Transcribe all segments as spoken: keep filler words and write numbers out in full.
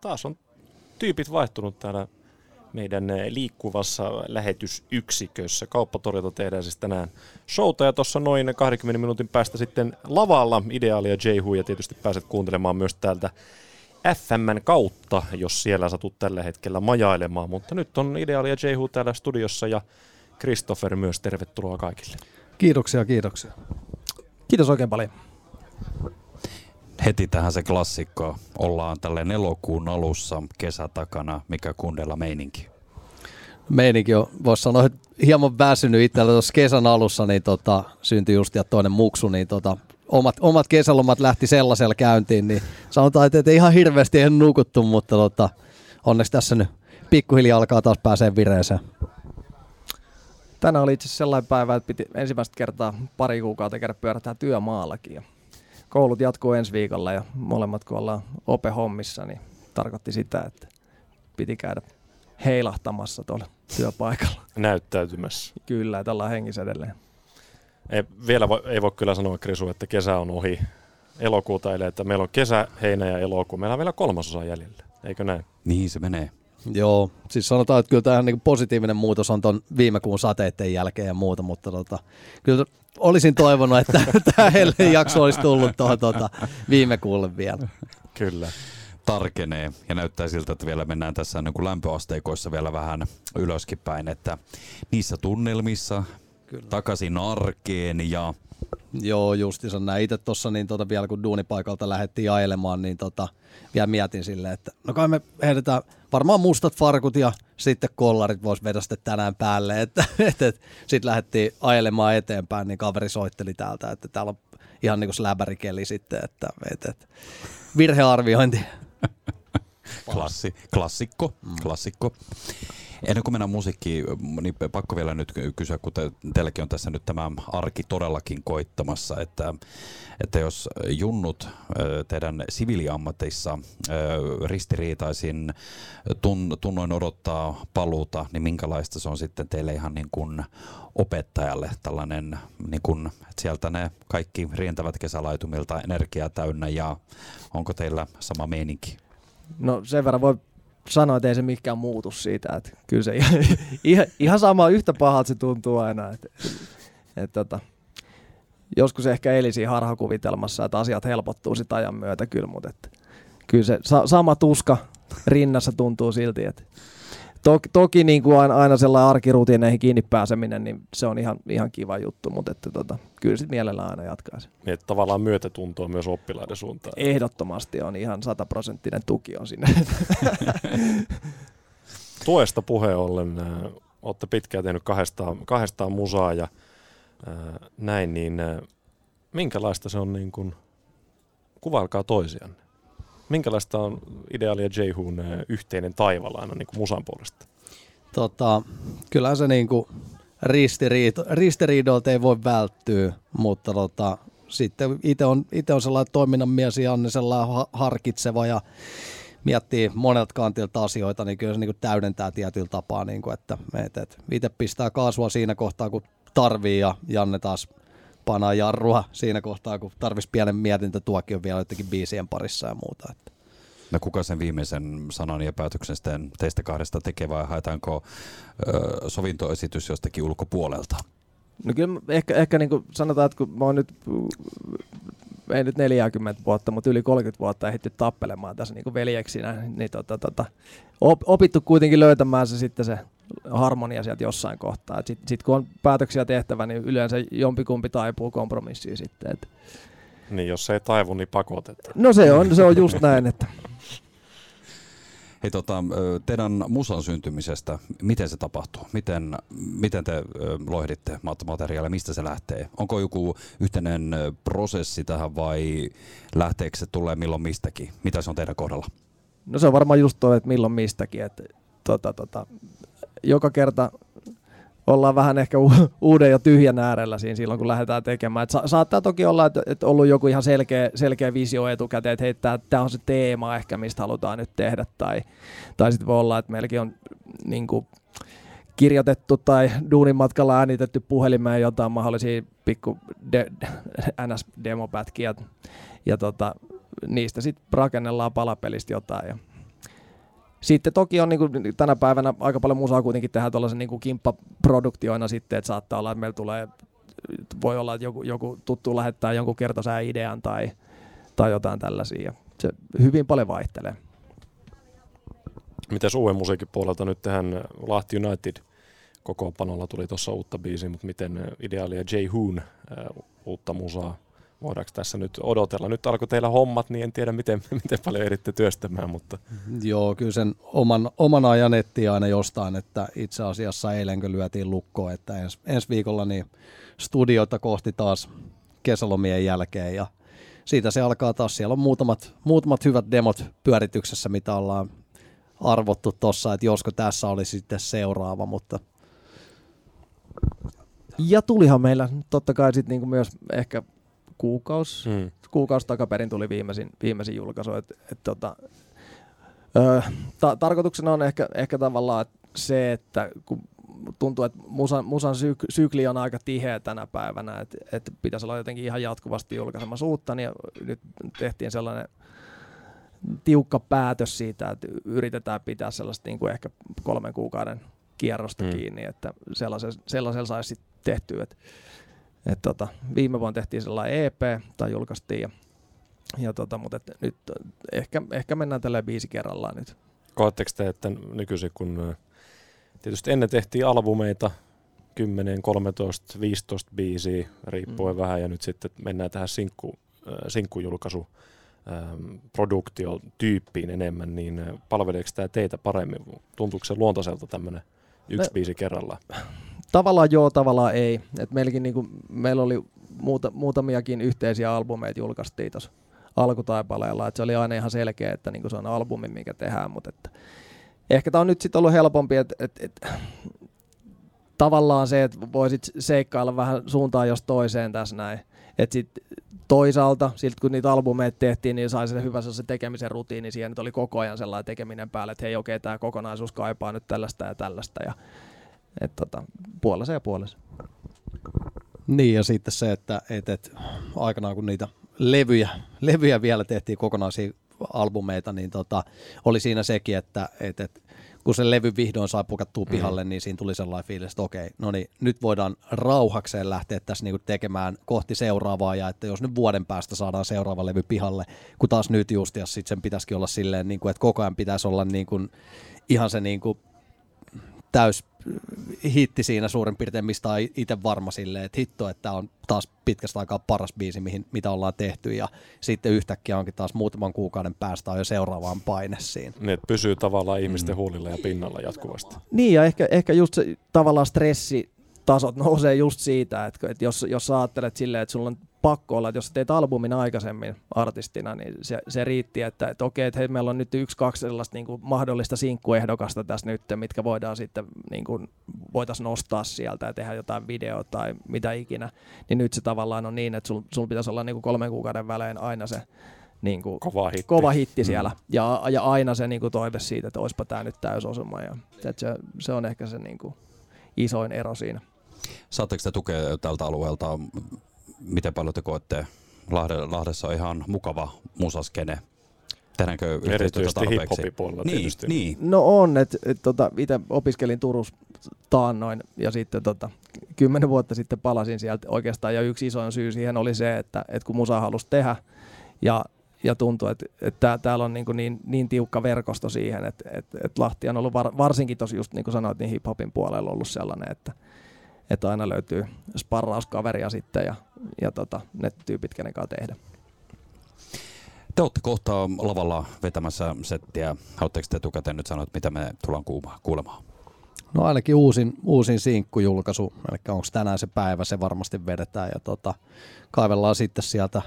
Taas on tyypit vaihtunut täällä meidän liikkuvassa lähetysyksikössä. Kauppatorjota tehdään siis tänään showta ja tuossa noin kahdenkymmenen minuutin päästä sitten lavalla Idealia J-Hoo ja tietysti pääset kuuntelemaan myös täältä F M:n kautta, jos siellä satut tällä hetkellä majailemaan. Mutta nyt on Idealia J-Hoo täällä studiossa ja Christopher myös, tervetuloa kaikille. Kiitoksia, kiitoksia. Kiitos oikein paljon. Heti tähän se klassikko. Ollaan tälleen elokuun alussa kesä takana. Mikä kundella meininki? Meininki on, voisi sanoa, että hieman väsynyt itsellä tuossa kesän alussa, niin tota, syntyi just ja toinen muksu, niin tota, omat, omat kesälomat lähti sellaisella käyntiin, niin sanotaan, että ihan hirveästi en nukuttu, mutta tota, onneksi tässä nyt pikkuhiljaa alkaa taas pääsee vireeseen. Tänään oli itse asiassa sellainen päivä, että piti ensimmäistä kertaa pari kuukautta käydä pyörätään työmaallakin. Ja koulut jatkuu ensi viikolla ja molemmat kun ollaan opehommissa, niin tarkoitti sitä, että piti käydä heilahtamassa tuolla työpaikalla. Näyttäytymässä. Kyllä, että ollaan hengissä edelleen. Ei, vielä voi, ei voi kyllä sanoa, Krisu, että kesä on ohi. Elokuuta eilen, että meillä on kesä, heinä ja elokuu. Meillä on vielä kolmasosa jäljellä, eikö näin? Niin se menee. Joo, siis sanotaan, että kyllä tämä niin positiivinen muutos on tuon viime kuun sateiden jälkeen ja muuta, mutta tota, kyllä olisin toivonut, että tämä hellin jakso olisi tullut tuohon tuota, viime kuulle vielä. Kyllä, tarkenee ja näyttää siltä, että vielä mennään tässä niin kuin lämpöasteikoissa vielä vähän ylöskin päin, että niissä tunnelmissa kyllä takaisin arkeen ja... Joo, justiinsa näin. Itse tuossa niin tota, vielä kun duunipaikalta lähdettiin ajelemaan, niin tota, vielä mietin silleen, että no kai me ehdetään varmaan mustat farkut ja sitten kollarit vois vedä sitten tänään päälle. Että, et, et, sitten lähdettiin ajelemaan eteenpäin, niin kaveri soitteli täältä, että täällä on ihan niin kuin släbärikeli sitten, että et, et, virhearviointi. Klassi, klassikko, mm. klassikko. Ennen kuin mennään musiikkiin, niin pakko vielä nyt kysyä, kun te, teilläkin on tässä nyt tämä arki todellakin koittamassa, että, että jos junnut teidän siviiliammatissa ristiriitaisin tun, tunnoin odottaa paluuta, niin minkälaista se on sitten teille ihan niin kuin opettajalle tällainen, niin kuin, että sieltä ne kaikki rientävät kesälaitumilta energiaa täynnä ja onko teillä sama meininki? No sen verran voi sanoin, että ei se mikään muutu siitä, että kyllä se ihan, ihan sama yhtä pahalta se tuntuu aina, että et, tota, joskus ehkä elisi harhakuvitelmassa, että asiat helpottuu sit ajan myötä kyllä, mutta et, kyllä se sa- sama tuska rinnassa tuntuu silti, että to- toki niin kuin aina, aina sellainen arkirutiineihin kiinni pääseminen, niin se on ihan, ihan kiva juttu, mutta et, tota, kyllä sit mielellään aina jatkaisi. Niin, tavallaan myötätuntoa myös oppilaiden suuntaan. Ehdottomasti on ihan sataprosenttinen tuki on sinne. Tuesta puheen ollen, olette pitkään tehnyt kahdestaan, kahdestaan musaa ja äh, näin, niin äh, minkälaista se on, niin kun, kuvailkaa toisiaan. Minkälaista on Idealia J-Hoon yhteinen taival aina niin kuin musan puolesta? Tota, kyllä se niin kuin ristiriidolta ei voi välttyä, mutta tota, sitten itse on, ite on sellainen toiminnan mies ja on sellainen harkitseva ja miettii monelta kantilta asioita, niin kyllä se niin kuin täydentää tietyllä tapaa, niin kuin, että itse pistää kaasua siinä kohtaa, kun tarvii ja Janne taas panaa jarrua siinä kohtaa, kun tarvitsisi pienen mietintätuokion vielä jotenkin biisien parissa ja muuta. No kuka sen viimeisen sanan ja päätöksen sitten teistä kahdesta tekee vai haetaanko ö, sovintoesitys jostakin ulkopuolelta? No kyllä ehkä, ehkä niin kuin sanotaan, että kun mä oon nyt, ei nyt neljäkymmentä vuotta, mutta yli kolmekymmentä vuotta ehditty tappelemaan tässä niin kuin veljeksinä, niin tota, tota, opittu kuitenkin löytämään se sitten se harmonia sieltä jossain kohtaa. Sitten sit kun on päätöksiä tehtävä, niin yleensä jompikumpi taipuu kompromissiin sitten. Et. Niin, jos se ei taivu, niin pakotetta. No se on, se on just näin. Että. Hei, tota, teidän musan syntymisestä, miten se tapahtuu? Miten, miten te loihditte materiaalia? Mistä se lähtee? Onko joku yhteinen prosessi tähän vai lähteekö se tulee milloin mistäkin? Mitä se on teidän kohdalla? No se on varmaan just tuo, että milloin mistäkin. Että, tota, tota, joka kerta ollaan vähän ehkä uuden ja tyhjän äärellä siinä silloin, kun lähdetään tekemään. Et sa- saattaa toki olla, että et ollut joku ihan selkeä, selkeä visio etukäteen, että hei, tää, tää on se teema ehkä, mistä halutaan nyt tehdä. Tai, tai sitten voi olla, että meilläkin on niinku kirjoitettu tai duunin matkalla äänitetty puhelimeen jotain mahdollisia pikku de- N S-demopätkiä. Ja tota, niistä sitten rakennellaan palapelistä jotain. Ja Sitten toki on niin kuin tänä päivänä aika paljon musaa kuitenkin tehdään tuollaisen niin kuin kimppaproduktioina sitten, että saattaa olla, että meillä tulee, voi olla, että joku, joku tuttu lähettää jonkun kertosään idean tai, tai jotain tällaisia. Se hyvin paljon vaihtelee. Mitäs uuden musiikin puolelta nyt tähän Lahti United kokoonpanolla tuli tuossa uutta biisiä, mutta miten Idealia J-Hoon uutta musaa voidaanko tässä nyt odotella? Nyt alkoi teillä hommat, niin en tiedä miten, miten paljon eritte työstämään, mutta... Joo, kyllä sen oman, oman ajan ettiin aina jostain, että itse asiassa eilenkö lyötiin lukkoon, että ens, ensi viikolla niin studioita kohti taas kesälomien jälkeen ja siitä se alkaa taas. Siellä on muutamat, muutamat hyvät demot pyörityksessä, mitä ollaan arvottu tuossa, että josko tässä oli sitten seuraava, mutta... Ja tulihan meillä totta kai sitten niinku myös ehkä... Kuukausi, hmm. kuukausi takaperin tuli viimeisin, viimeisin julkaisu. Et, et, tota, ö, ta, tarkoituksena on ehkä, ehkä tavallaan se, että kun tuntuu, että musan, musan syk, sykli on aika tiheä tänä päivänä, että et pitäisi olla jotenkin ihan jatkuvasti julkaisemassa uutta, niin nyt tehtiin sellainen tiukka päätös siitä, että yritetään pitää sellaista niin kuin ehkä kolmen kuukauden kierrosta hmm. kiinni, että sellaisella saisi tehtyä. Et tota, viime vuonna tehtiin sellainen E P tai julkaistiin, ja, ja tota, mutta et nyt ehkä, ehkä mennään tällä biisi kerrallaan nyt. Koetteko te, että nykyisin kun tietysti ennen tehtiin albumeita, kymmenen, kolmetoista, viisitoista biisiä, riippuen mm. vähän, ja nyt sitten mennään tähän sinkku, sinkkujulkaisu produktiotyyppiin enemmän, niin palveleeko tämä teitä paremmin? Tuntuuko se luontaiselta tämmöinen yksi Me... biisi kerrallaan? Tavallaan joo, tavallaan ei. Et meilläkin niinku, meillä oli muuta, muutamiakin yhteisiä albumeita julkaistiin tuossa alkutaipaleella. Et se oli aina ihan selkeä, että niinku se on albumi, mikä tehdään. Mut et, ehkä tämä on nyt sitten ollut helpompi. Et, et, et, tavallaan se, että voisit seikkailla vähän suuntaan jos toiseen tässä näin. Et sit toisaalta, siltä kun niitä albumeita tehtiin, niin sai sen hyvä se tekemisen rutiini. Siihen nyt oli koko ajan sellainen tekeminen päällä, että hei okei, okay, tämä kokonaisuus kaipaa nyt tällaista ja tällaista. Ja että tota, puolessa ja puolessa. Niin ja sitten se, että et, et, aikanaan kun niitä levyjä, levyjä vielä tehtiin kokonaisia albumeita, niin tota, oli siinä sekin, että et, et, kun se levy vihdoin sai pukattua pihalle, mm. niin siinä tuli sellainen fiilis, että okei, no niin, nyt voidaan rauhakseen lähteä tässä niinku tekemään kohti seuraavaa, ja että jos nyt vuoden päästä saadaan seuraava levy pihalle, kun taas nyt just, ja sitten sen pitäisikin olla silleen, niinku, että koko ajan pitäisi olla niinku, ihan se niinku, täys hitti siinä suurin piirtein, mistä on itse varma silleen, että hitto, että tämä on taas pitkästä aikaa paras biisi, mihin, mitä ollaan tehty, ja sitten yhtäkkiä onkin taas muutaman kuukauden päästä on jo seuraavaan paine siinä. Niin, pysyy tavallaan ihmisten mm. huulilla ja pinnalla jatkuvasti. Niin, ja ehkä, ehkä just se tavallaan stressitasot nousee just siitä, että, että jos, jos sä ajattelet silleen, että sulla on pakko olla, että jos teet albumin aikaisemmin artistina, niin se, se riitti, että, että okei, että hei, meillä on nyt yksi, kaksi sellaista niin kuin mahdollista sinkkuehdokasta tässä nyt, mitkä voidaan sitten, niin kuin, voitaisiin nostaa sieltä ja tehdä jotain videoa tai mitä ikinä, niin nyt se tavallaan on niin, että sul, sul pitäisi olla niin kuin kolmen kuukauden välein aina se niin kuin, kova, hitti. kova hitti siellä mm. ja, ja aina se niin kuin toive siitä, että olisipa tämä nyt täysosuma ja että se, se on ehkä se niin kuin isoin ero siinä. Saatteko te tukea tältä alueelta? Miten paljon te koette? Lahdessa on ihan mukava musaskene. Tehdäänkö yhteistyötä tarpeeksi? Erityisesti hip-hopin puolella niin, tietysti. Niin. No on. Et, et, tota, itse opiskelin Turussa taannoin ja sitten tota, kymmenen vuotta sitten palasin sieltä oikeastaan. Ja yksi isoin syy siihen oli se, että et kun musa halusi tehdä ja, ja tuntui, että et tää, täällä on niinku niin, niin tiukka verkosto siihen, että et, et Lahti on ollut var, varsinkin tuossa just niin kuin sanoit, niin hip-hopin puolella ollut sellainen, että että aina löytyy sparrauskaveria sitten ja, ja tota, ne tyypit, kenen kanssa tehdä. Te olette kohta lavalla vetämässä settiä. Oletteko te etukäteen nyt sanoa, mitä me tullaan kuulemaan? No ainakin uusin, uusin sinkkujulkaisu. Eli onko tänään se päivä, se varmasti vedetään. Ja tota, kaivellaan sitten sieltä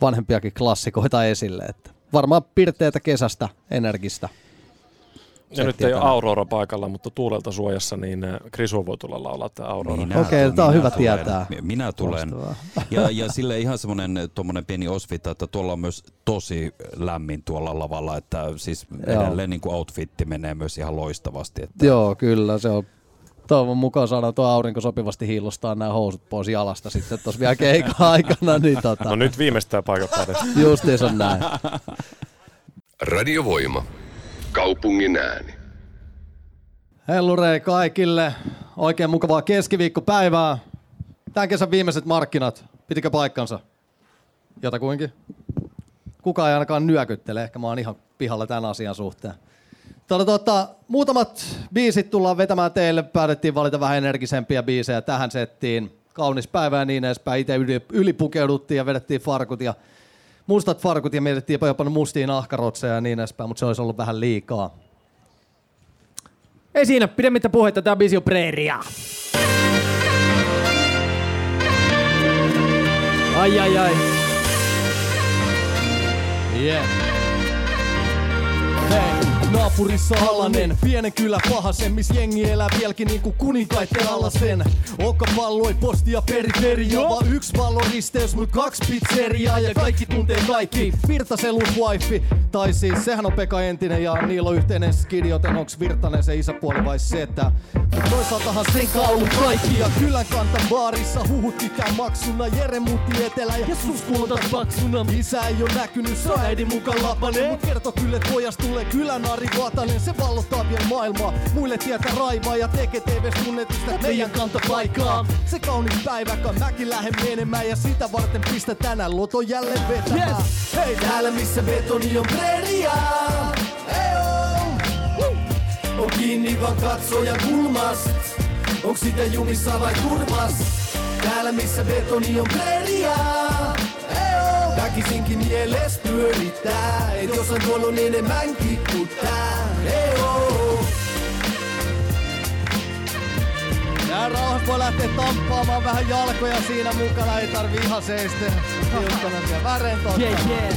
vanhempiakin klassikoita esille. Että varmaan pirteitä kesästä, energistä. Ja nyt ei tänään ole Aurora paikalla, mutta tuulelta suojassa, niin Krisu voi tulla laulaa tämä Aurora. Okei, okay, tämä on hyvä tulen, tietää. Minä tulen. Ja, ja sille ihan semmoinen pieni osvita, että tuolla on myös tosi lämmin tuolla lavalla, että siis edelleen niin kuin outfitti menee myös ihan loistavasti. Että joo, kyllä se on. Toivon mukaan saadaan tuo aurinko sopivasti hiilostaa nämä housut pois jalasta sitten tuossa vielä keikan aikana. Niin tota. No nyt viimeistään paikat päästä. Justiin se on näin. Radiovoima. kaupungin ääni. Hellurei kaikille. Oikein mukavaa keskiviikkopäivää. Tämän kesän viimeiset markkinat. Pitikö paikkansa? Jotakuinkin. Kukaan ei ainakaan nyökyttele. Ehkä mä oon ihan pihalla tämän asian suhteen. Tuota, tuota, muutamat biisit tullaan vetämään teille. Päätettiin valita vähän energisempiä biisejä tähän settiin. Kaunis päivä ja niin edespäin. Itse ylipukeuduttiin ja vedettiin farkut ja mustat farkut ja mietittiin jopa mustiin ahkarotseja ja niin edespäin, mutta se olisi ollut vähän liikaa. Ei siinä, pidemmittä puhetta, tää biisi on preeria. Ai ai ai. Yeah. Hey. Naapurissa Hallanen, pienen kylä pahasen, mis jengi elää vieläkin niinku kuninkaitten alla sen. Okka palloi postia periferia, vaan yks pallon risteys, mut kaks pizzeriaa ja kaikki tuntee kaikki. Virtaselun wifi, tai siis sehän on Pekka entinen ja niillä on yhteinen skidi, joten onks Virtanen se isäpuoli vai setä? Mut toisaaltahan senkaan ollut kaikki ja kylän kantan baarissa huhut ikää maksuna. Jere muutti etelä ja sus kuulotas maksuna. Isä ei oo näkynyt, se on äidin mukaan lapanen, mut kerto kyllä et pojas tulee kylän ari. Vatanen, se vallottaa vielä maailmaa. Muille tietä raivaa ja tekee T V:ssä tunnetusta meidän kantapaikaa. Se kaunis päiväkään mäkin lähden menemään ja sitä varten pistä tänään loto jälleen vetämään. Yes. Hei, täällä missä betoni on preeria. On kiinni vaan katsojan kulmasta. Onks sitä jumissa vai kurmassa? Täällä missä betoni on preeria. Väkisinkin mieles pyörittää, et jos on tuolla on enemmänkin kuin tää. Eoo. Nää rauhassa voi lähteä tamppaamaan vähän jalkoja siinä mukana, ei tarvi ihan seistä. Tiukkanaisia värentoja. Yeah, yeah.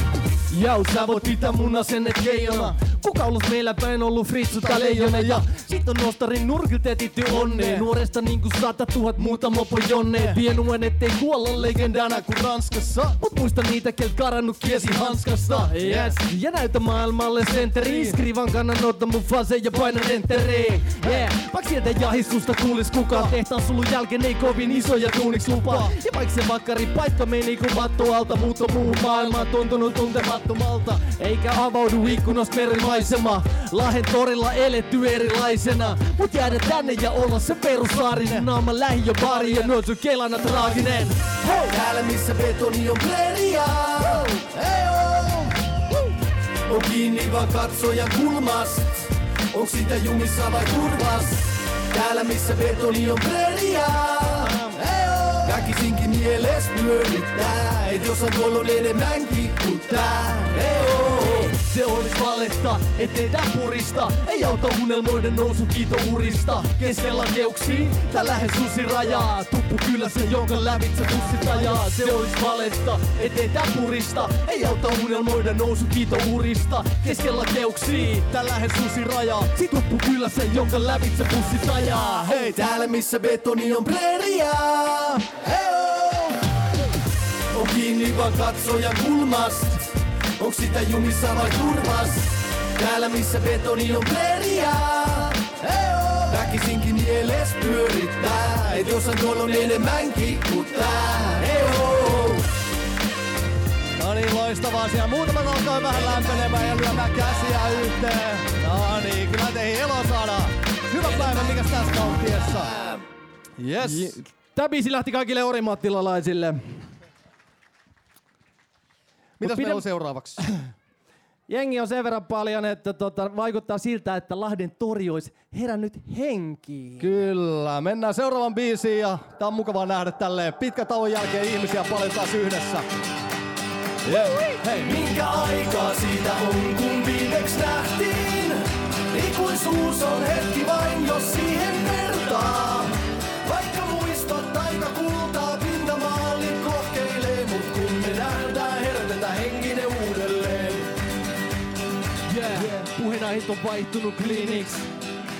Jau, sä voit pitää munasen et keilona. Kuka ollut meillä päin ollut fritsu tai leijona. Ja sit on nostarin nurkilta etitty onneen. Nuoresta niinku sata tuhat muuta mopo jonneen. Pienuen ettei kuolla legendana kuin Ranskassa. Mut muista niitä kel karannut kiesi hanskasta. Yes. Ja näytä maailmalle senteriin. Skrivan kannanotto mun fase ja painan enteriin. Yeah. Vaik sieltä jahissusta kuulis kukaan. Tehtaan sulun jälkeen ei kovin isoja tuuniks lupaa. Ja vaik se vakkari paikka meni kun vatto alta. Muutto muuhun maailmaan tuntunut tuntemattomalta. Eikä avaudu ikkunost merimaisemaa. Lahden torilla eletty erilaisena. Mut jäädä tänne ja olla se perussaarinen. Naama lähiö baari ja nuo sun kelana traaginen. Hei! Täällä missä betoni on preeria. On kiinni vaan katsojan kulmast. Onks sitä jumissa vai turvast? Täällä missä betoni on preeria. Väkisinkin mieles pyörittää. Et jos on tuolla on enemmänkin kuin tää. Se olis valetta, ettei tää purista. Ei auta unelmoiden nousu kiitourista. Keskellä keuksia, tää lähes susirajaa. Tuppu kyllä se, jonka lävitse bussit ajaa. Se olis valetta, ettei tää purista. Ei auta unelmoiden nousu kiitourista. Keskellä keuksia, tää lähes susirajaa. Sit tuppu kyllä se, jonka lävitse bussit ajaa. Hei, täällä missä betoni on preeria. On kiinni vaan katsojan kulmasta. Onks sitä jumissa vai turvas? Täällä missä betoni on preeria. Väkisinkin mieles pyörittää. Et jos on tuolla on enemmänkin kuin tää. No niin, loistava asia. Muutamat alkaa vähän lämpenemään ja lyömään käsiä yhteen. No niin, kyllä teihin elosana. Hyvä päivä, mikäs tässä on tiessä? Yes. Tää biisi lähti kaikille orimattilalaisille. Mitäs meillä on seuraavaksi? Jengi on sen verran paljon, että tota, vaikuttaa siltä, että Lahden tori olisi herännyt henkiin. Kyllä, mennään seuraavan biisiin ja tää on mukavaa nähdä tälleen. Pitkä tauon jälkeen ihmisiä paljon taas yhdessä. Yeah. Hei. Minkä aikaa siitä on, kun viimeksi nähtiin? Ikuisuus on hetki vain, jos siihen vertaa. Vaikka muistot taika kultaa, pintamaalin kohkeilee, mut kun me nähdään henkinen uudelleen. Yeah. Yeah. Puheenaiheet on vaihtunut kliiniks.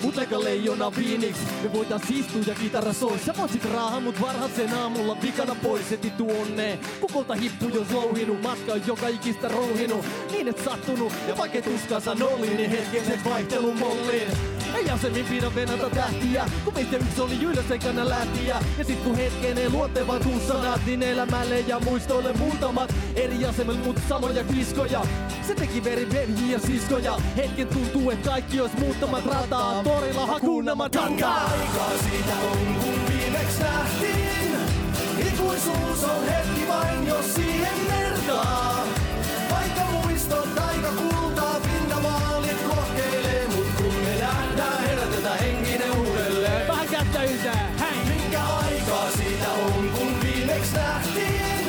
Mut eikä leijona viiniks. Me voitais istua ja kitara soi. Sä voit sit raahan mut varhaisen aamulla vikana pois heti tuonne. Kukolta hippu jos louhinu. Matka on joka ikistä rouhinu. Niin et sattunut ja vaikka tuskansa nolli, niin hetkiset vaihtelun molliin. Ei asemmin pidä venätä tähtiä, kun meistä yksi oli ylösenkänä lähtiä. Ja sit kun hetkenee luontevat huussanat, niin elämälle ja muistoille muutamat eri asemilla, mutta samoja kiskoja. Se teki veri veljiä siskoja. Hetken tuntuu, että kaikki ois muuttamat rataa. Torilla Hakuna Matata. Aikaa siitä on, kun viimeks nähtiin. Ikuisuus on hetki vain, jos siihen mertaa. Vaikka muistot taika kultaa, pintavaalit kohteilee. Mut kun me nähdään, herätetä henkinen uudelleen. Vähän kättä yhtään, hei! Minkä aikaa siitä on, kun viimeks nähtiin.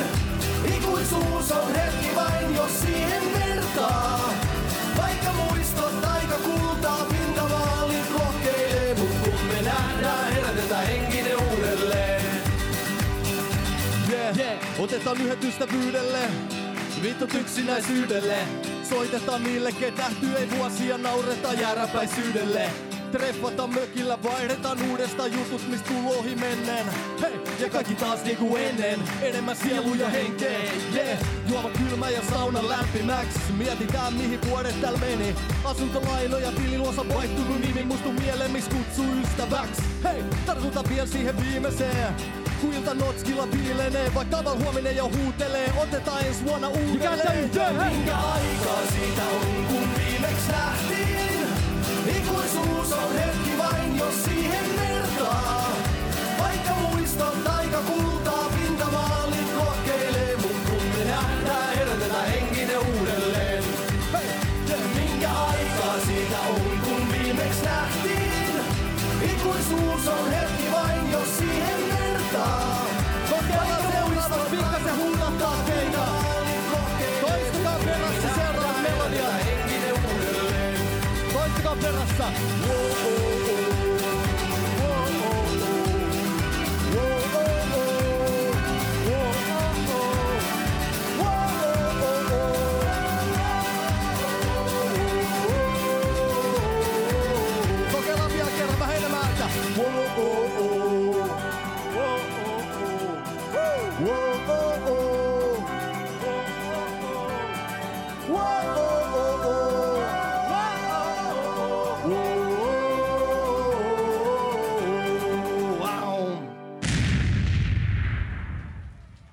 Ikuisuus on hetki vain, jos siihen mertaa. Vaikka muistot taika kultaa, pintavaalit kohteilee. Mut kun me nähdään, herätetä henkinen uudelleen. Yeah. Yeah. Otetaan yhdet ystävyydelle, vitut yksinäisyydelle. Soitetaan niille, ketähtyy, ei vuosia naureta jääräpäisyydelle. Treffata mökillä, vaihdetaan uudestaan jutut, mist tuu ohi menneen. Hei, ja kaikki taas niinku ennen, enemmän sielu ja henkeä. Yeah. Juoma kylmä ja sauna lämpimäks, mietitään mihin vuodet täällä meni. Asuntolainoja, tililuosa vaihtunut nimi, muistu mieleen, mis kutsuu ystäväks. Hei, tartuta vielä siihen viimeiseen. Kuilta notskilla viilenee, vaikka tavall huominen jo huutelee. Otetaan ens vuonna uudelleen. Minkä aikaa siitä on, kun viimeks nähtiin. Ikuisuus on hetki vain, jos siihen mertaa. Vaikka muistot taika kultaa, pintavaalit kohkeilee. Mut kun me nähdään, herätetään henkinen uudelleen. Minkä aikaa siitä on, kun viimeks nähtiin. Ikuisuus on hetki vain, jos siihen mertaa. Kokeillaan seuraavassa pikkasen huudattaa teitä. Toistakaa perässä seuraava melodia. Toistakaa perässä. Kokeillaan vielä kerran vähän elämääntä.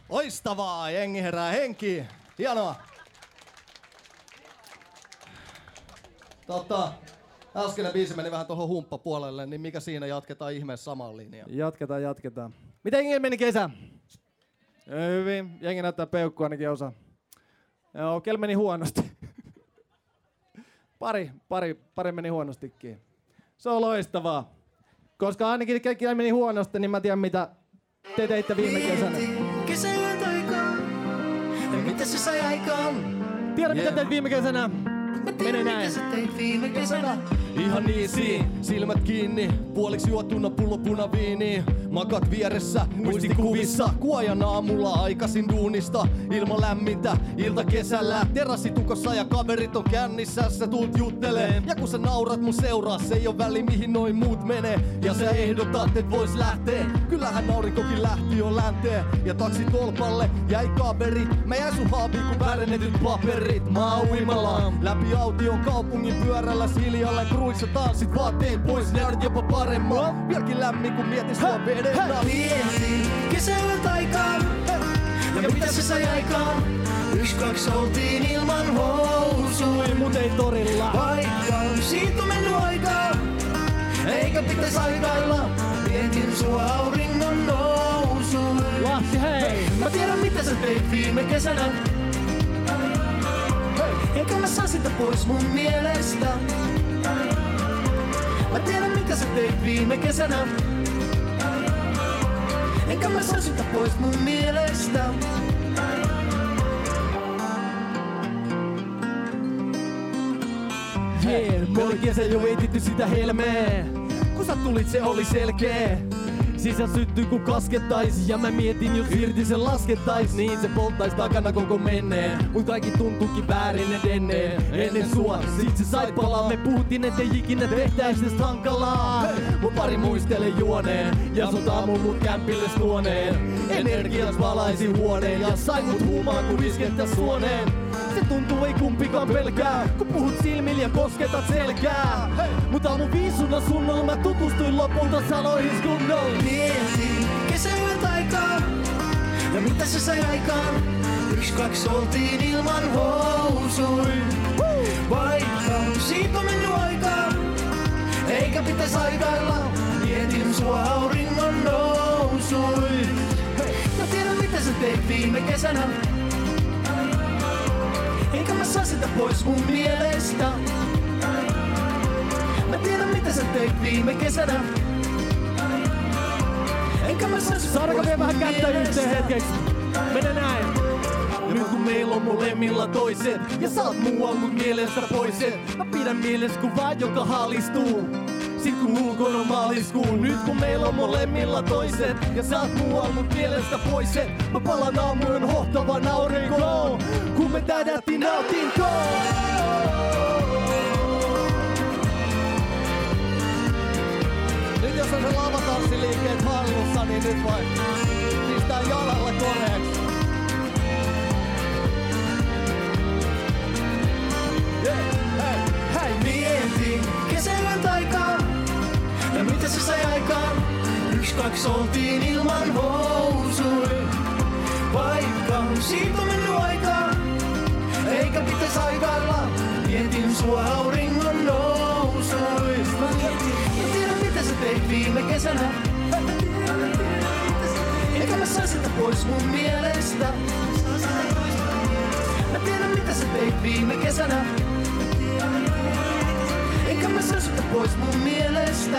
Loistavaa, jengi herää henkiin. Hienoa. Totta, äskeinen biisi meni vähän tuohon humppapuolelle, niin mikä siinä, jatketaan ihmeessä samaan linjaan. Jatketaan, jatketaan. Miten jengi meni kesä? Hyvin, jengi näyttää peukkua ainakin osa. Joo, kel meni huonosti. Pari, pari, pari meni huonostikin. Se on loistavaa. Koska ainakin kaikki meni huonosti, niin mä tiedän mitä te teitte viime kesänä. Kesällä taikaan, mitä se sai aikaan? Tiedä yeah. mitä teit viime kesänä? Mene näin. Ihan easy, silmät kiinni, puoliksi juotuna pullo punaviini. Makat vieressä, muistikuvissa, kuojan aamulla aikaisin duunista. Ilma lämmintä, ilta kesällä, terassitukossa ja kaverit on kännissä. Sä tuut juttelee, ja kun sä naurat mun seuraa, se ei oo väli mihin noin muut menee. Ja sä ehdotat, et vois lähtee, kyllähän aurinkokin lähti on läntee. Ja taksi tolpalle jäi kaveri, mä jäin sun haaviin kun värenetyt paperit. Mä oon uimala, läpi aution kaupungin pyörällä siljalle. Kruissa tanssit vaatteet pois, näytät jopa paremmin. Vieläkin lämmin kun mietin sua vedettä. Tiesi kesällä aikaan, ja mitä se sai aikaan? Yks kaks oltiin ilman housui, mut ei torilla. Vaikka siitä on mennyt aikaa, eikä pitäis aikailla. Mietin sua auringon nousuun. Lahti hei! Mä tiedän mitä sä teit viime kesänä. Eikä mä saa sitä pois mun mielestä. Mä tiedän mitä sä teit viime kesänä. Enkä mä saa sitä pois mun mielestä. Jee, yeah, moni kesä jo etitty sitä helmeä. Kun sä tulit se oli selkeä. Sisä syttyy kun kaskettais, ja mä mietin jos irti se laskettais. Niin se polttais takana koko menneen, mut kaikki tuntuukin väärin edenneen. Ennen sua, sit se sai palaa. Me puhuttiin ettei ikinä tehtäis tästä hankalaa. Mun pari muistele juoneen, ja sut aamuun mut kämpille tuoneen. Energias valaisi huoneen, ja sai mut huumaan kun iskettäis suoneen. Se tuntuu ei kumpikaan pelkää, kun puhut silmillä ja kosketat selkää. Mut aamu viisuna sunnoon mä tutustuin lopulta sanoihin kunnoon. Tiesin kesän aikaa, ja mitä se sai aikaan? Yks kaks oltiin ilman housuin. Vaikka siitä on mennyt aikaa, eikä pitäis aikailla. Mietin sua auringon nousuin. Mä tiedän mitä sä teit viime kesänä, eikä mä saa sitä pois mun mielestä. Mä tiedän mitä sä teit viime kesänä, enkä mä saa sitä pois mun vähän kättä yhteen hetkeksi. Mene näin. Ja nyt kun meillä on molemmilla toiset, ja sä oot mua mun mielestä poiset. Mä pidän mielessä kuvaa joka haalistuu, sit kun ulkona maaliskuun. Nyt kun meillä on molemmilla toiset, ja sä oot mua mun mielestä poiset. Mä palaan aamuun hohtavan aurinkoon, kun me tähdättiin nautinkoon. Nyt jos on se lavatanssiliikkeet hallussa, niin nyt vain pistää jalalla koreeksi. Yeah, hey, hey. Mietin kesän taikaa, ja mitä se sai aikaan? Yks kaks oltiin ilman housuin. Vaikka siitä on mennyt aikaa, eikä pitäis aikailla. Mietin sua auringon nousuin. Mä tiedän mitä sä teit viime kesänä, eikä mä saa sitä pois mun mielestä. Mä tiedän mitä sä teit viime kesänä, eikä mä saa sitä pois mun mielestä.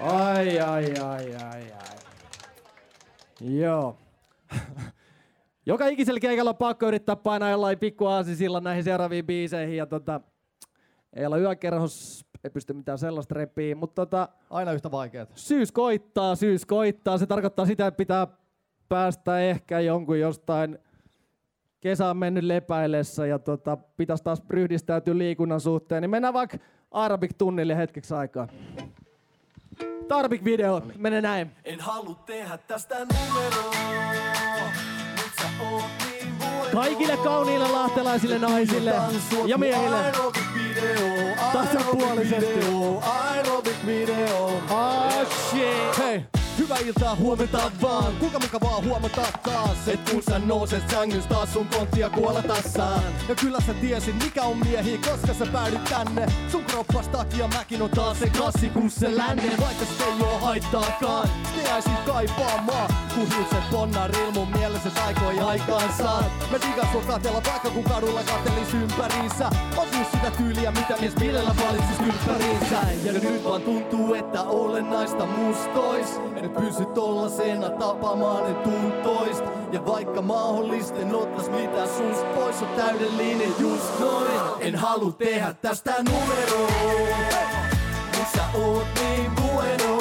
Ai ai ai ai ai. Joo. Joka ikisellä keikalla on pakko yrittää painaa jollain pikku aasisilla näihin seuraaviin biiseihin. Ja tota, ei olla yökerhos, ei pysty mitään sellaista repiä, mutta tota, aina yhtä vaikeeta. Syys koittaa, syys koittaa. Se tarkoittaa sitä, että pitää päästä ehkä jonkun jostain kesään mennyt lepäillessä. Ja tota, pitäisi taas ryhdistäytyä liikunnan suhteen. Niin mennään vaikka aerobik-tunnille hetkeksi aikaa. Tarbik-video, mene näin. En halua tehdä tästä numeroa. Kaikille kauniille lahtelaisille naisille ja miehille. Tasapuolisesti. Aerobic-video. Ah shit. Hei. Hyvää iltaa, huomenta vaan. Kuinka mukavaa huomata taas, et kun sä nouset sängystä taas sun konttia kuoletassaan. Ja kyllä sä tiesit mikä on miehi, koska sä päädyt tänne. Sun kroppas takia mäkin on taas se klassikus se länne. Vaikka se ei oo haittaakaan, ne jäisit kaipaamaan. Kun hiukset ponnar ilmun mielessä aikoi aikaan saat. Mä digas sua katella vaikka kun kadulla kattelis ympäriinsä. Osuus sitä tyyliä mitä mies mielellä valitsis ympäriinsä. Ja nyt vaan tuntuu että olennaista mustois. En pysy tollasena tapaamaan ne tuntoist. Ja vaikka mahdollista en ottais mitään sus pois. On täydellinen just noin. En halu tehdä tästä numeroa, mut sä oot niin bueno.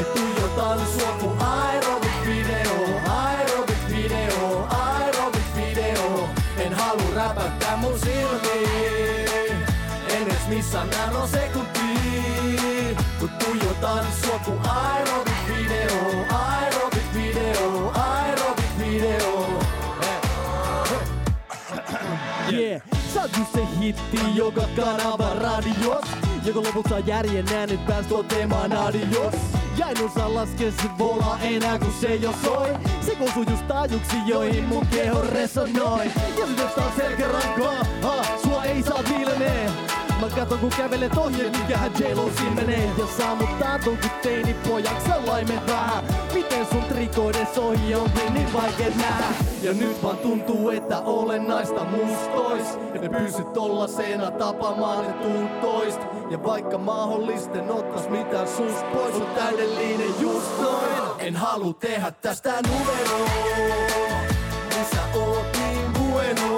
Et tuijotan sua kun aerobic video. Aerobic video, aerobic video. En halu räpättää mun silmiin, en edes missään nano sekuntiin. Kun tuijotan sua kun aerobic video, aerobic video, aerobic video. Yeah, yeah. Sä oot just se hitti joka kanava radios, joka lopulta saa järjen äänet pääs toteamaan adios. Ja en osaa laskea sit volaa enää kun se jo soi. Se kuuluu just taajuksi joihin mun keho resonoi. Ja sit jos tää on selkärankaa, ha, sua ei saa viilenee. Mä katon kun kävelet ohje, mikähän J-Lo siin menee. Ja saa mut taatun kun teini pojaks sä laimet vähän. Miten sun trikoides ohi onkin niin vaikeet nähdä. Ja nyt vaan tuntuu että olennaista mustois. Ja ne pysyt tollasena tapaamaan ne tuntoist. Ja vaikka mahdollisten ottais mitään sus pois. On täydellinen just noin. En halu tehdä tästä numeroa, kun sä oot niin bueno.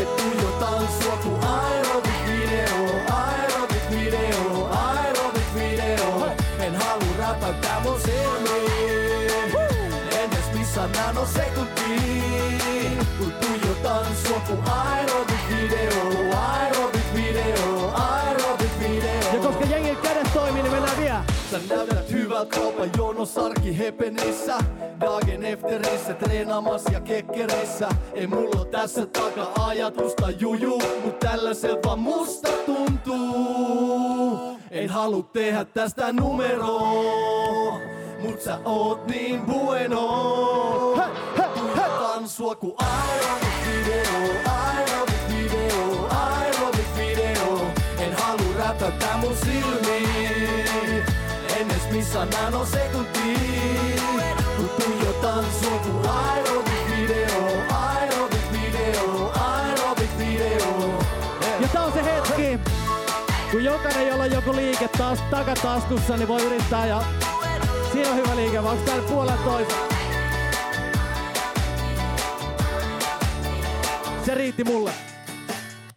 Et tuijotan sua kun aerobic. Täyttää mun silmiin, entäs missä nanosekuntiin. Kun tuijotan sua kun aerobic video, aerobic video, aerobic video. Ja koska jengin kädet toimii, niin mennään vielä. sä näytät hyvältä kaupan jonosarki hepenessä. Dagen efterissä treenamas ja kekkereissä. Ei mulla tässä taka ajatusta juju, mut tällaisel vaan musta tuntuu. En halu tehdä tästä numeroa, mut sä oot niin bueno. Hei, hei, hei. Tansua ku aerobic video, aerobic video, aerobic video. En halu räpätä mun silmiin ennes missä nanosekuntiin. Mut tuijo tansua ku aerobic video, aerobic video, aerobic video. Ja tää on se hetki, kun jokainen jolla on joku liike taas takataskussa, niin voi yrittää ja siinä on hyvä liike, vaan onks täällä puolentoista? Se riitti mulle.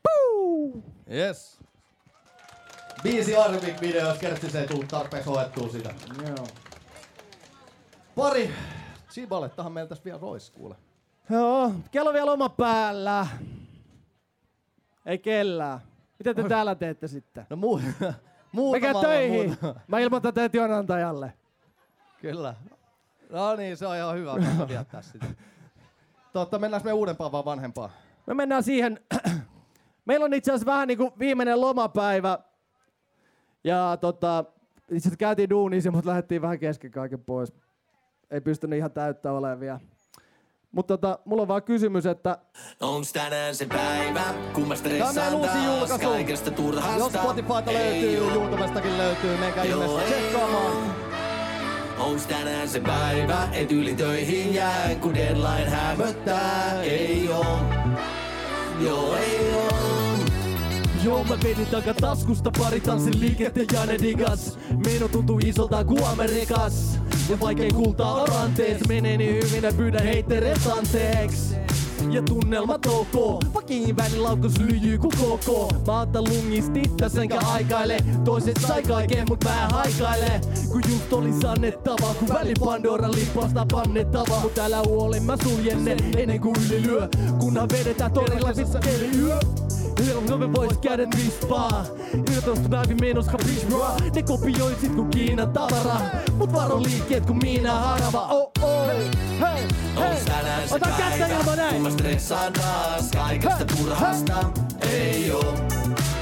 Puu! Yes. Biisi Arvik video, jos kertsis ei tuu tarpeeksi hoettua sitä. Joo. Pari Chibalettahan meillä tässä vielä rois kuule. Joo, kello vielä oma päällä. Ei kellään. Mitä te Ois. täällä teette sitten? No muu... muutama töihin. Muuta. Mä ilmoitan teidän työnantajalle. Kyllä. No niin, se on ihan hyvä, että viettää sitä. Totta, mennäänkö me uudempaan vaan vanhempaan? Me mennään siihen. Meillä on itse asiassa vähän niin kuin viimeinen lomapäivä. Ja tota, itse asiassa käytiin duuniisi, mutta lähdettiin vähän kesken kaiken pois. Ei pystynyt ihan täyttä olemaan vielä. Mutta tota, mulla on vaan kysymys, että... Onks tänään se päivä, kun mä stressaan taas kaikesta turhasta? Jos Spotifyta löytyy, YouTubestakin löytyy, menkää ilmeisesti tsekkaamaan. Onks tänään se päivä, et yli töihin jää, kun deadline hämöttää? Ei oo, joo ei oo. Joo mä vedin takataskusta pari tanssin liiket ja Janne digas. Meno tuntuu isolta ku Amerikas. Ja vaikein kultaa orantees menee niin hyvin, en pyydä heittereet anteeks. Ja tunnelmat ok, vakiin välin laukkus lyijyy ku koko. Mä otan lungisti ittas enkä aikaile, toiset sai kaiken mut mä haikaile. Kun just olis annettava, kun väli Pandoran lippasta pannettava. Mut älä huoli mä suljen ne ennen kuin yli lyö, kunhan vedetään torilaisissa eli yö. Hello, me vois kädet vispaa. Irtostu näivin menos kapis bra. Ne kopioi sit ku Kiinan tavara, mut varo liikkeet ku Miina Harava. Oh oh, hei, hei, hei. Ota kättä ilman näin. Kun mä stressaan taas kaikesta hei, turhasta hei. Ei oo,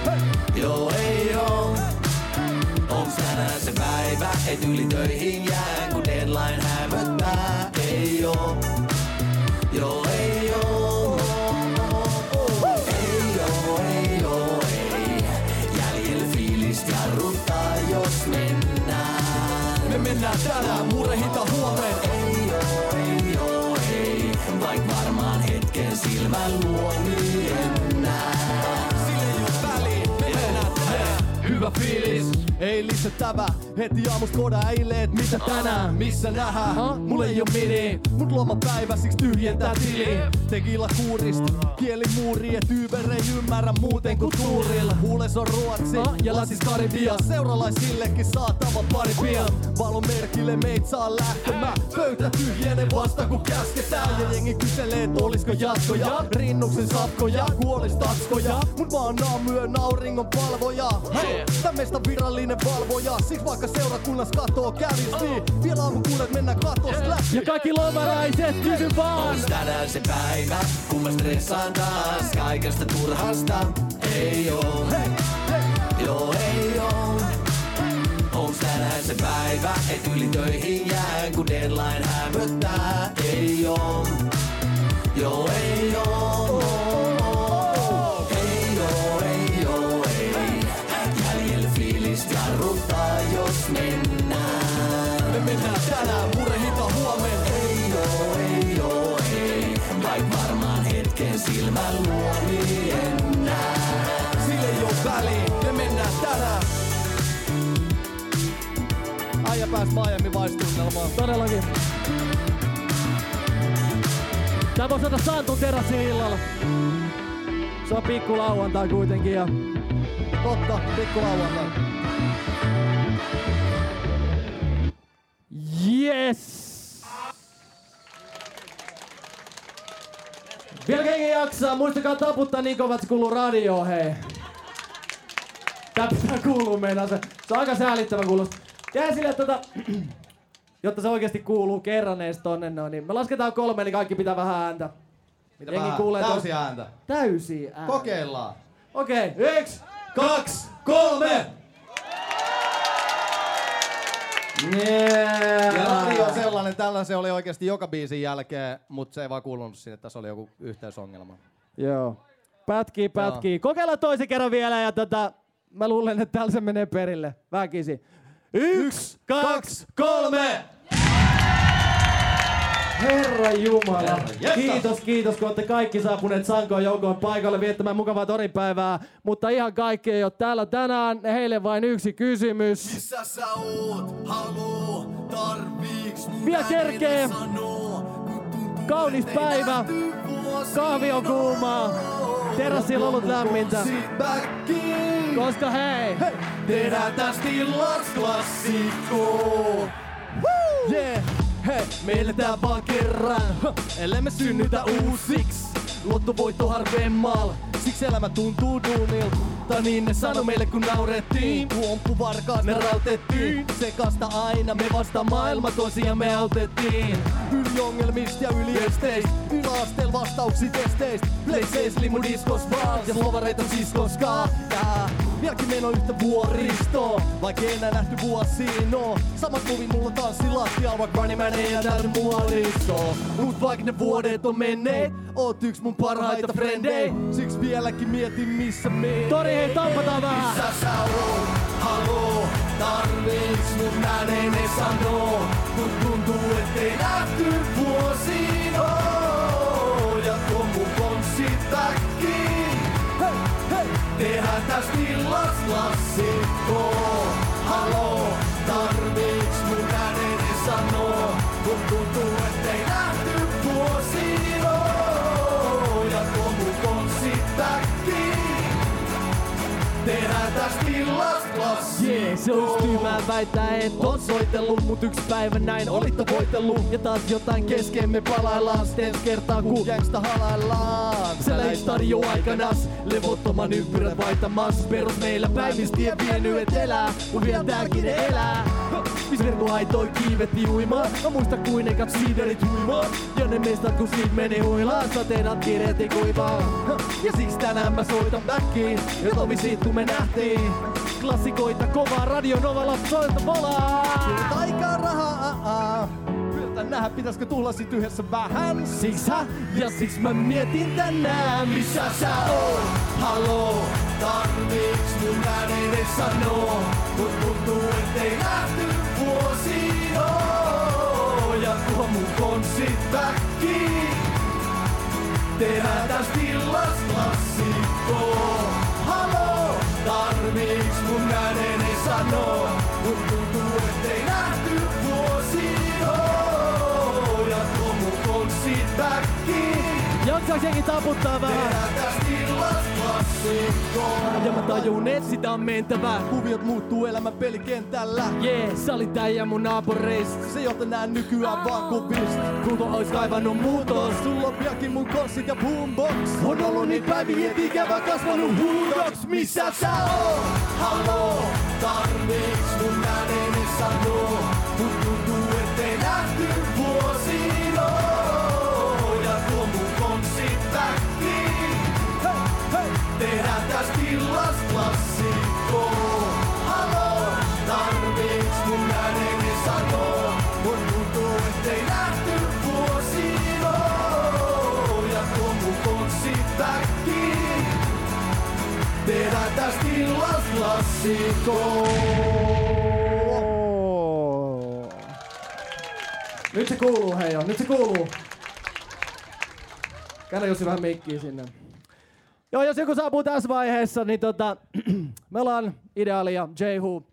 hei. Joo ei oo. Onks tänään se päivä, et yli töihin jää, kun deadline hämöttää? Ei oo, joo ei oo. Jarruttaa jos mennään. Me mennään tänään, murehita huoleen. Ei oo, ei oo, ei. Vaik varmaan hetken silmän luo, niin enää. Sille ei oo väliin, me mennään tänään. Hyvä fiilis, ei lisättävä. Heti aamusta koda äile, et mitä tänään, missä nähdään. Huh? Mulla ei oo mini, mut lomapäivä siksi tyhjentää tili. Tekila kuurista, kielimuuri et Uber ei ymmärrä muuten kuin tuurilla. Huules on ruotsi huh? ja lasis karibia, seuralaisillekin saatava pari pian. Valomerkille meit saa lähtemään, pöytä tyhjenee vasta kun käsketään. Ja jengi kyselee et olisko jatkoja, rinnuksen sapkoja, kuolis tatskoja. Mut mä oon aamuyön auringon palvoja, hey! Tää meistä virallinen valvoja, siksi vaikka seurakunnas katoo kävis oh. niin vielä aamukuulet mennään katos yeah. läpi. Ja kaikki lomaraiset kysy vaan. Onks tänään se päivä, kun mä stressaan taas kaikesta turhasta? Ei oo, hei, hei. Joo ei oo hei, hei. Onks tänään se päivä, et yli töihin jää, kun deadline hämöttää? Ei oo, joo ei oo. Ei oo, ei oo, ei. Jäljellä fiilistä jarruttaa jos mennään. Me mennään tänään, murehita huomenna. Ei oo, ei oo, ei. Vaik varmaan hetken silmän luo, niin enää. Sille ei oo väliin, me mennään tänään. Aija pääs aiemmin vaistunnelmaan. Todellakin. Tää vois ottaa Santun terassi illalla. Se on pikku lauantai kuitenkin ja... Totta, pikku lauantai. Yes! Vielä kengi jaksaa, muistakaa taputtaa niin kovat, se kuuluu radioon, hei. Tää pitää kuulua meinaa se. Se on aika säälittävä kuulosta. Jää silleen, tota, jotta se oikeesti kuuluu kerran ees tonne noin, niin me lasketaan kolme, eli kaikki pitää vähän ääntä. Mitä vähän? Täysiä ääntä. Täysiä ääntä. Kokeillaan. Okei. Okay. Yks, kaks, kolme! Yeah. Ja radio on sellainen, tällainen se oli oikeesti joka biisin jälkeen, mut se ei vaan kuulunut sinne, tässä oli joku yhteysongelma. Joo. Pätkii, pätkii. Kokeillaan toisen kerran vielä ja tota, mä luulen, että täällä se menee perille. Väkisin. Yksi, kaksi, kolme! Herra Jumala, kiitos, kiitos, kun olette kaikki saapuneet Sankoon joukkoon paikalle viettämään mukavaa torinpäivää. Mutta ihan kaikki ei ole täällä tänään, heille vain yksi kysymys. Missä sä oot? Haloo? Tarviiks? Vielä kerkee! Kaunis päivä! Kahvi on kuumaa! Terassilla on ollut lämmintä! Koska hei! Hei. Terätäs tilas klassikko! Yeah! Hei! Me eletään vaan kerran, ellei me synnytä uusiksi. Lottovoitto harvemmal, siksi elämä tuntuu duunilta. Tai niin ne sano meille kun naurettiin, pumppuvarkaat me rautettiin. Sekasta aina me vasta maailma toisia me autettiin. Yli ongelmista ja yli esteistä, yläastel vastauksia testeistä. Playseis limu diskos vaan, ja lovareita siis koskaan. Vieläkin meillä on yhtä vuoristoa, vaikka ei enää nähty vuosiin oo. Samat kuvin mulla tanssilasti, alva grindimään ei jätä muolistoa. Mut vaikka ne vuodet on menneet, oot yks mun parhaita frendei. Siks vieläkin mietin missä menee. Tori hei, tampataan vähän! Missä sä oot? Haloo? Tarviiks mun ääneen ei sanoo? Mut tuntuu ettei nähty vuosiin oo. Ja tuon mun konssit väkkiin. Hei, hei! Tehdään täs tillas klassikkoo. Haloo? Tarviiks mun ääneen ei sanoo? Mut tuntuu ettei nähty vuosiin oo. Ja tuon mun konssit väkkiin. Tehdään täs tillas klassikko. Jee, se ois tyymää väittää, et on soitellu. Mut yks päivä näin olit tavoitellu. Ja taas jotain kesken me palaillaan. Sit ensi kertaa ku jängstä halaillaan. Sä lähit stadion aikanas levottoman ympyrän vaihtamas. Perus meillä päivistie vieny et elää. Kun vielä täälläkin elää. Mis verko aitoi kiivet juimaa. Mä muista kuin ekaks siiderit huimaa. Ja ne mestat kun siit meni huilaan. Sateenat kireet ei kuivaa. Ja siks tänään mä soitan backiin. Ja tovi siit me nähtiin klassikoita kovaa radionovalla soilta valaa. Kyllä aikaa rahaa. Kyllä nähä pitäisikö tulla sit yhdessä vähän. Siksä ja siks mä mietin tänään. Missä sä oot? Haloo? Tarviiks mun ääneen ei sanoo? Mut tuntuu ettei nähty vuosiin oo. Ja tuo mun konssit väkkiin. Tehdään täs tillas klassikkoo. Haloo? Tarviiks mun ääneen ei sanoo? Mut tuntuu ettei nähty vuosiin oo. Ja tuo mun konssit väkkiin. Jaksaaks jengi taputtaa vähän? Tehdään täs tillas klassikkoon. Ja mä tajun et sitä on mentävää. Kuviot muuttuu elämän pelikentällä. Jee, yeah, sä olit äijä mun naapureista. Se jota nää nykyään vaan kuvista. Kulto ois kaivannut muutos. Sulla on piakin mun kossit ja boombox. On ollut niit päiviä et ikävä kasvanut huudoks. Missä sä oot? Haloo? Tarviiks mun ääneen ei sanoo? Mut tuntuu ettei nähty vuosiin oo. Tehdään täs tillas klassikkoo. Haloo? Tarviiks mun ääneen ei sanoo? Mut tuntuu ettei nähty vuosiin oo. Ja tuo mun konssit väkkiin. Tehdään täs tillas klassikkoo. Nyt se kuuluu hei jo, nyt se kuuluu. Käännä Jussi vähän mikkiä sinne. Joo, jos joku saapuu tässä vaiheessa, niin tota, me ollaan Idealia J-Hoo.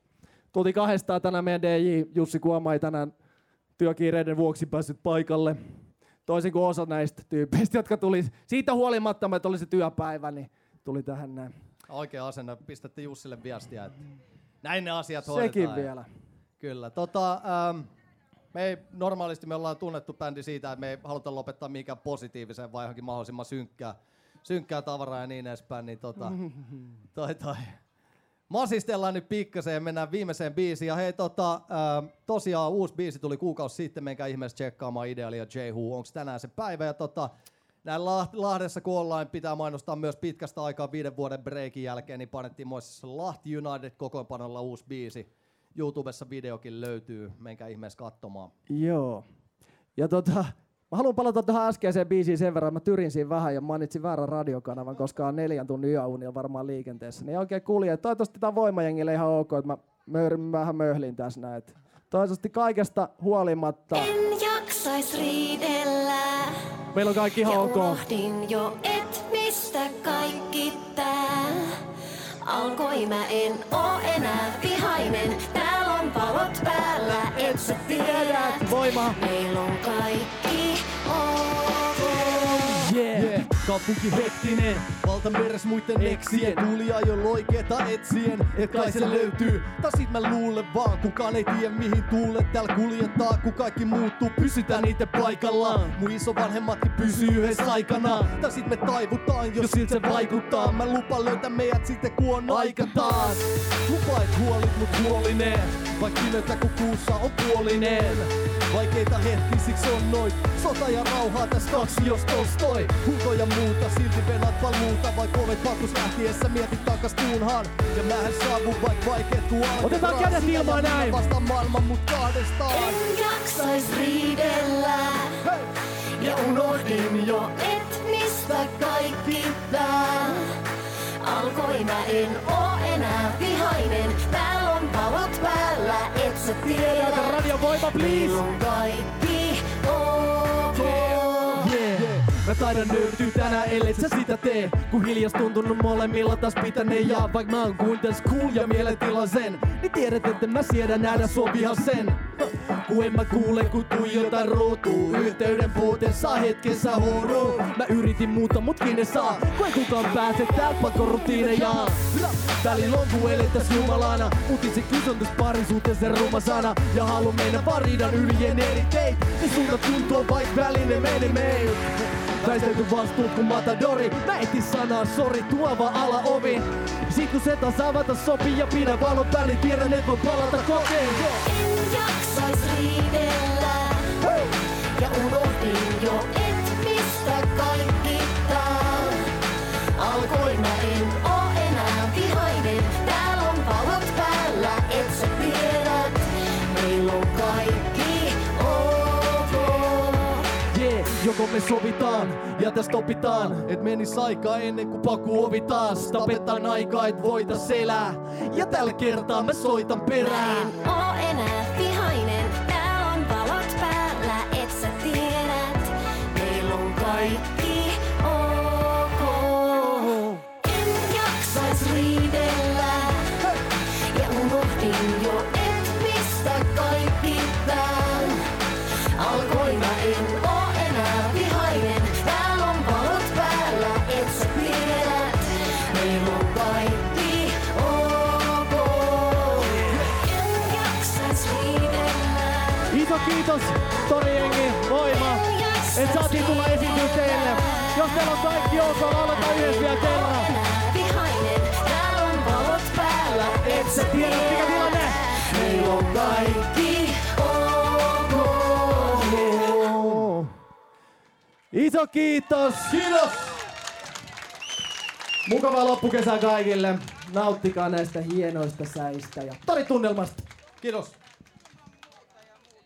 Tultiin kahdestaan tänään meidän D J Jussi Kuomai tänään työkiireiden vuoksi päässyt paikalle. Toisin kuin osa näistä tyypeistä, jotka tuli siitä huolimatta, että oli se työpäivä, niin tuli tähän näin. Oikea asenne. Pistätte Jussille viestiä, että näin ne asiat hoidetaan. Sekin vielä. Kyllä. Tota, ähm, me ei, normaalisti me ollaan tunnettu bändi siitä, että me ei haluta lopettaa mihinkään positiiviseen vai johonkin mahdollisimman synkkään. synkkää tavaraa ja niin edespäin, niin tota, toi toi, Masistellaan nyt pikkasen ja mennään viimeiseen biisiin. Ja hei, tota, tosiaan uusi biisi tuli kuukausi sitten. Menkää ihmeessä tsekkaamaan Idealia J-Hoo. Onko tänään se päivä? Ja tota, näin Lahdessa kun ollaan, pitää mainostaa myös pitkästä aikaa viiden vuoden breakin jälkeen, niin panettiin moisessa Lahti United kokoonpanolla uusi biisi. YouTubessa videokin löytyy. Menkää ihmeessä katsomaan. Joo. Ja tota... Mä haluan palata tähän äskeiseen biisiin sen verran, mä tyrin siinä vähän ja mainitsin väärän radiokanavan, koska on neljän tunnin yöunilla varmaan liikenteessä. Niin oikein kulje. Toivottavasti tää on voimajengille ihan ok, että mä möyryn vähän möhlin tässä näin. Toivottavasti kaikesta huolimatta. En jaksais riidellä. Meillä on kaikki ihan ok. Ja unohdin jo, et mistä kaikki tää alkoi, mä en oo enää vihainen. Täällä on palot päällä, et sä tiedät. Voima. Meillä on kaikki ok. Yeah. Yeah. Kaupunki hektinen, valtameres muitten eksien. Kuulijaa jo loikeeta etsien, et kai se löytyy. Tai sit mä luulen vaan, kukaan ei tiedä mihin tuulet. Täällä kuljetaan, kun kaikki muuttuu, pysytään niitä paikallaan. Mun isovanhemmatkin pysyy yhdessä aikanaan. Tai sit me taivutaan, jos siltä se vaikuttaa. Mä lupaan löytää meidät sitten, kun on aika taas. Lupait huolit mut huolineen, vaikka kilötä kun kuussa on puolineen. Vaikeita hetki, siksi on noit. Sota ja rauhaa tässä kaksi, jos Tolstoi. Huuto ja muuta, silti venät valuuta. Vaik olet vakus lähtiessä, mietit takas tuunhan. Ja mähän saavun, vaik vaikeet tuo arvot. Otetaan kädet ilmaan näin. Vasta maailman mut kahdestaan. En jaksais riidellä. Hei. Ja unohdin jo, et mistä kaikki tää alkoi, mä en oo enää vihainen. Täällä on palot päällä, et sä tiedä. Radio voima, please. Meillä kaikki ok. Yeah. Yeah. Mä taidan nöyrtyy tänään, ellet sä sitä tee. Kun hiljas tuntunut molemmilla taas pitänee. Ja vaik mä oon kuintas cool ja mielentila sen, niin tiedät, että mä siedän nähdä sua viha sen. Kun en mä kuule, kun tuijota ruutuu. Yhteyden puute saa hetkensä huuruu. Mä yritin muuta, mutkin ne saa. Kun ei kukaan pääse täältä pakon rutiinejaan. Välillä on kun elettäis jumalana. Utisi kysontus parisuuteen se ruma sana. Ja haluun mennä paridan yli ja eri teit. Ne suunta tuntua vaik väline meni meil. Väistelty vastuut kun matadori. Mä etin sanaa sori, tuova alaovi. Sit kun se taas avata sopii ja pidä valon päälle. Tiedän et voi palata kotiin. En jaksais riidellä. Hei. Ja unohdin jo, et mistä kaikki tää alkoi, mä en oo enää vihainen. Täällä on valot päällä, et sä tiedät. Meillä on kaikki ok. Yeah, joko me sovitaan ja tästä opitaan, et menis aikaa ennen kuin paku ovi taas. Tapetaan aikaa, et voita selää. Ja tällä kertaa mä soitan perään. Mä en oo enää vihainen. Täällä on valot päällä, et sä tiedät. Meillä on kaikki ok. En jaksais riidellä. Ja unohdin jo, et mistä kaikki tää alkoi, mä en oo enää vihainen. Kiitos, torijengi, voima, et saatiin tulla esityy teille. Jos teillä on kaikki ok, aloita yhdessä vielä kerran. Vihainen, täällä on valot päällä, et sä tiedä mikä tilanne. Meillä on kaikki ok. Iso kiitos. Kiitos. Mukavaa loppukesää kaikille. Nauttikaa näistä hienoista säistä ja toritunnelmasta. Kiitos.